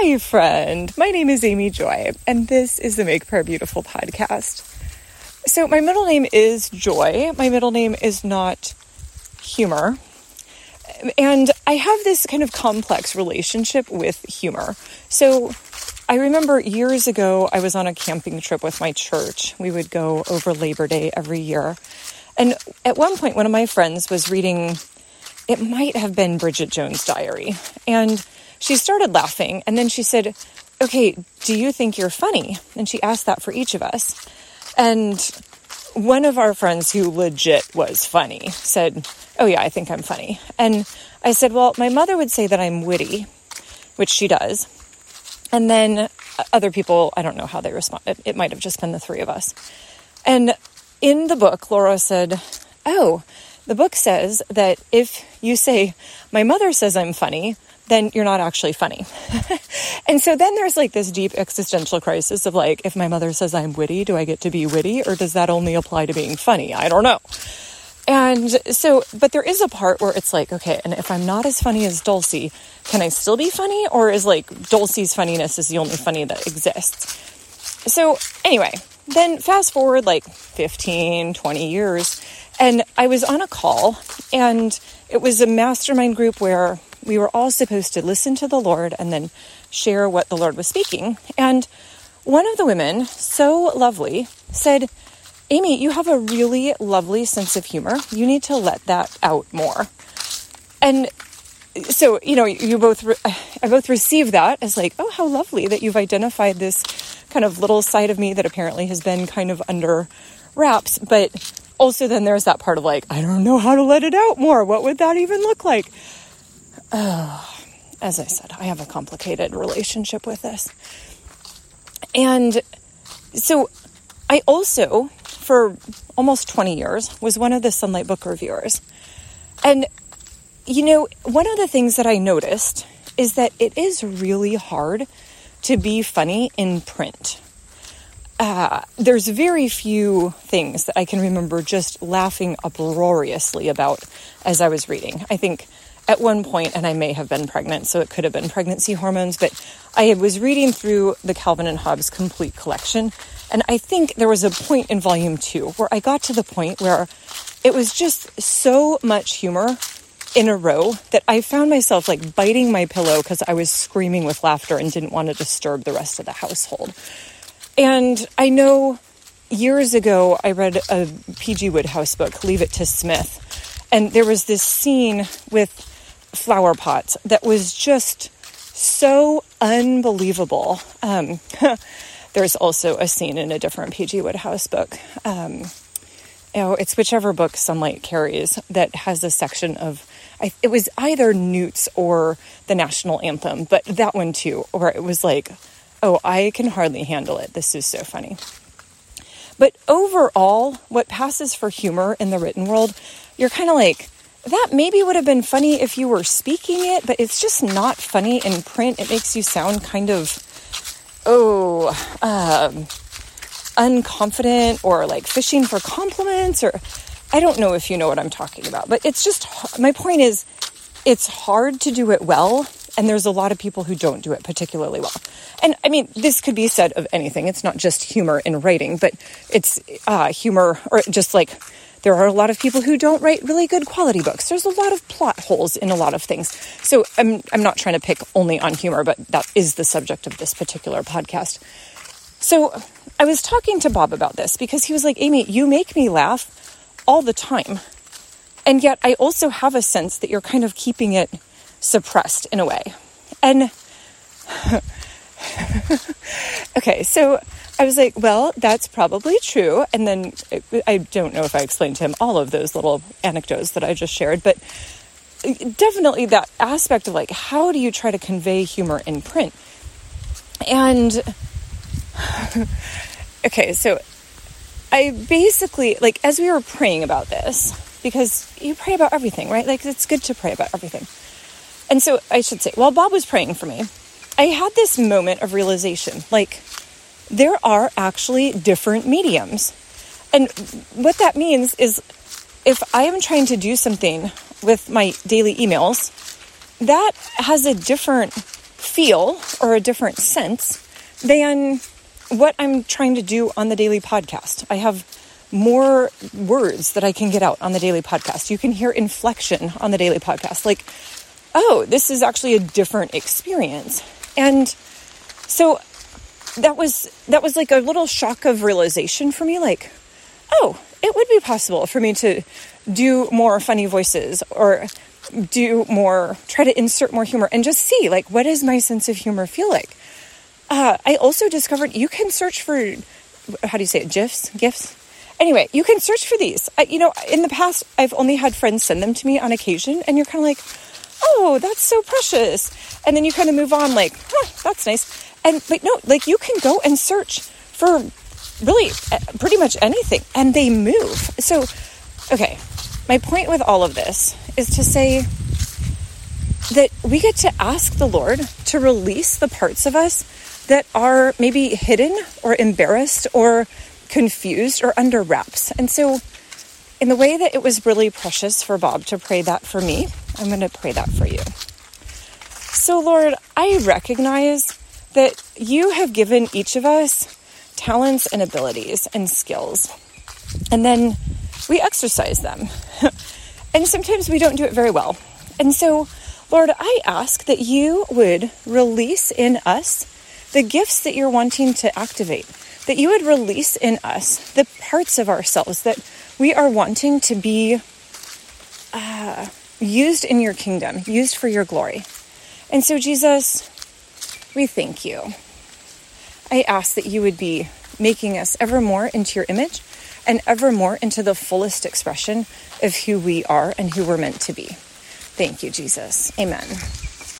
Hi, friend. My name is Amy Joy, and this is the Make Prayer Beautiful podcast. So my middle name is Joy. My middle name is not humor. And I have this kind of complex relationship with humor. So I remember years ago, I was on a camping trip with my church. We would go over Labor Day every year. And at one point, one of my friends was reading, it might have been Bridget Jones' Diary. And she started laughing, and then she said, okay, do you think you're funny? And she asked that for each of us. And one of our friends who legit was funny said, oh yeah, I think I'm funny. And I said, well, my mother would say that I'm witty, which she does. And then other people, I don't know how they responded. It might have just been the three of us. And in the book, Laura said, oh, the book says that if you say, my mother says I'm funny, then you're not actually funny. And so then there's like this deep existential crisis of like, if my mother says I'm witty, do I get to be witty? Or does that only apply to being funny? I don't know. And so, but there is a part where it's like, okay, and if I'm not as funny as Dulcie, can I still be funny? Or is like Dulcie's funniness is the only funny that exists? So anyway, then fast forward like 15, 20 years. And I was on a call, and it was a mastermind group where we were all supposed to listen to the Lord and then share what the Lord was speaking. And one of the women, so lovely, said, Amy, you have a really lovely sense of humor. You need to let that out more. And so, you know, I both received that as like, oh, how lovely that you've identified this kind of little side of me that apparently has been kind of under wraps. But also then there's that part of like, I don't know how to let it out more. What would that even look like? Oh, as I said, I have a complicated relationship with this. And so I also, for almost 20 years, was one of the Sunlight book reviewers. And, you know, one of the things that I noticed is that it is really hard to be funny in print. There's very few things that I can remember just laughing uproariously about as I was reading. I think at one point, and I may have been pregnant, so it could have been pregnancy hormones, but I was reading through the Calvin and Hobbes complete collection, and I think there was a point in volume 2 where I got to the point where it was just so much humor in a row that I found myself like biting my pillow because I was screaming with laughter and didn't want to disturb the rest of the household. And I know years ago, I read a P.G. Wodehouse book, Leave It to Smith, and there was this scene with flower pots that was just so unbelievable. There's also a scene in a different P.G. Wodehouse book. It's whichever book Sunlight carries that has a section of, it was either Newt's or the National Anthem, but that one too, where it was like, oh, I can hardly handle it. This is so funny. But overall, what passes for humor in the written world, you're kind of like, that maybe would have been funny if you were speaking it, but it's just not funny in print. It makes you sound kind of, unconfident or like fishing for compliments, or I don't know if you know what I'm talking about, but it's just, my point is it's hard to do it well. And there's a lot of people who don't do it particularly well. And I mean, this could be said of anything. It's not just humor in writing, but it's humor or just like, there are a lot of people who don't write really good quality books. There's a lot of plot holes in a lot of things. So I'm not trying to pick only on humor, but that is the subject of this particular podcast. So I was talking to Bob about this because he was like, Amy, you make me laugh all the time. And yet I also have a sense that you're kind of keeping it suppressed in a way. And okay, so I was like, well, that's probably true. And then I don't know if I explained to him all of those little anecdotes that I just shared, but definitely that aspect of like, how do you try to convey humor in print? And okay, so I basically, like, as we were praying about this, because you pray about everything, right? Like, it's good to pray about everything. And so I should say, while Bob was praying for me, I had this moment of realization, like, there are actually different mediums. And what that means is if I am trying to do something with my daily emails, that has a different feel or a different sense than what I'm trying to do on the daily podcast. I have more words that I can get out on the daily podcast. You can hear inflection on the daily podcast. Like, oh, this is actually a different experience. And so that was like a little shock of realization for me. Like, oh, it would be possible for me to do more funny voices or try to insert more humor and just see, like, what does my sense of humor feel like? I also discovered you can search for, how do you say it? GIFs? Anyway, you can search for these. In the past, I've only had friends send them to me on occasion, and you're kind of like, oh, that's so precious. And then you kind of move on like, huh, that's nice. But no, like you can go and search for really pretty much anything, and they move. So, okay, my point with all of this is to say that we get to ask the Lord to release the parts of us that are maybe hidden or embarrassed or confused or under wraps. And so in the way that it was really precious for Bob to pray that for me, I'm going to pray that for you. So Lord, I recognize that you have given each of us talents and abilities and skills, and then we exercise them. And sometimes we don't do it very well. And so Lord, I ask that you would release in us the gifts that you're wanting to activate, that you would release in us the parts of ourselves that we are wanting to be used in your kingdom, used for your glory. And so, Jesus, we thank you. I ask that you would be making us ever more into your image and ever more into the fullest expression of who we are and who we're meant to be. Thank you, Jesus. Amen.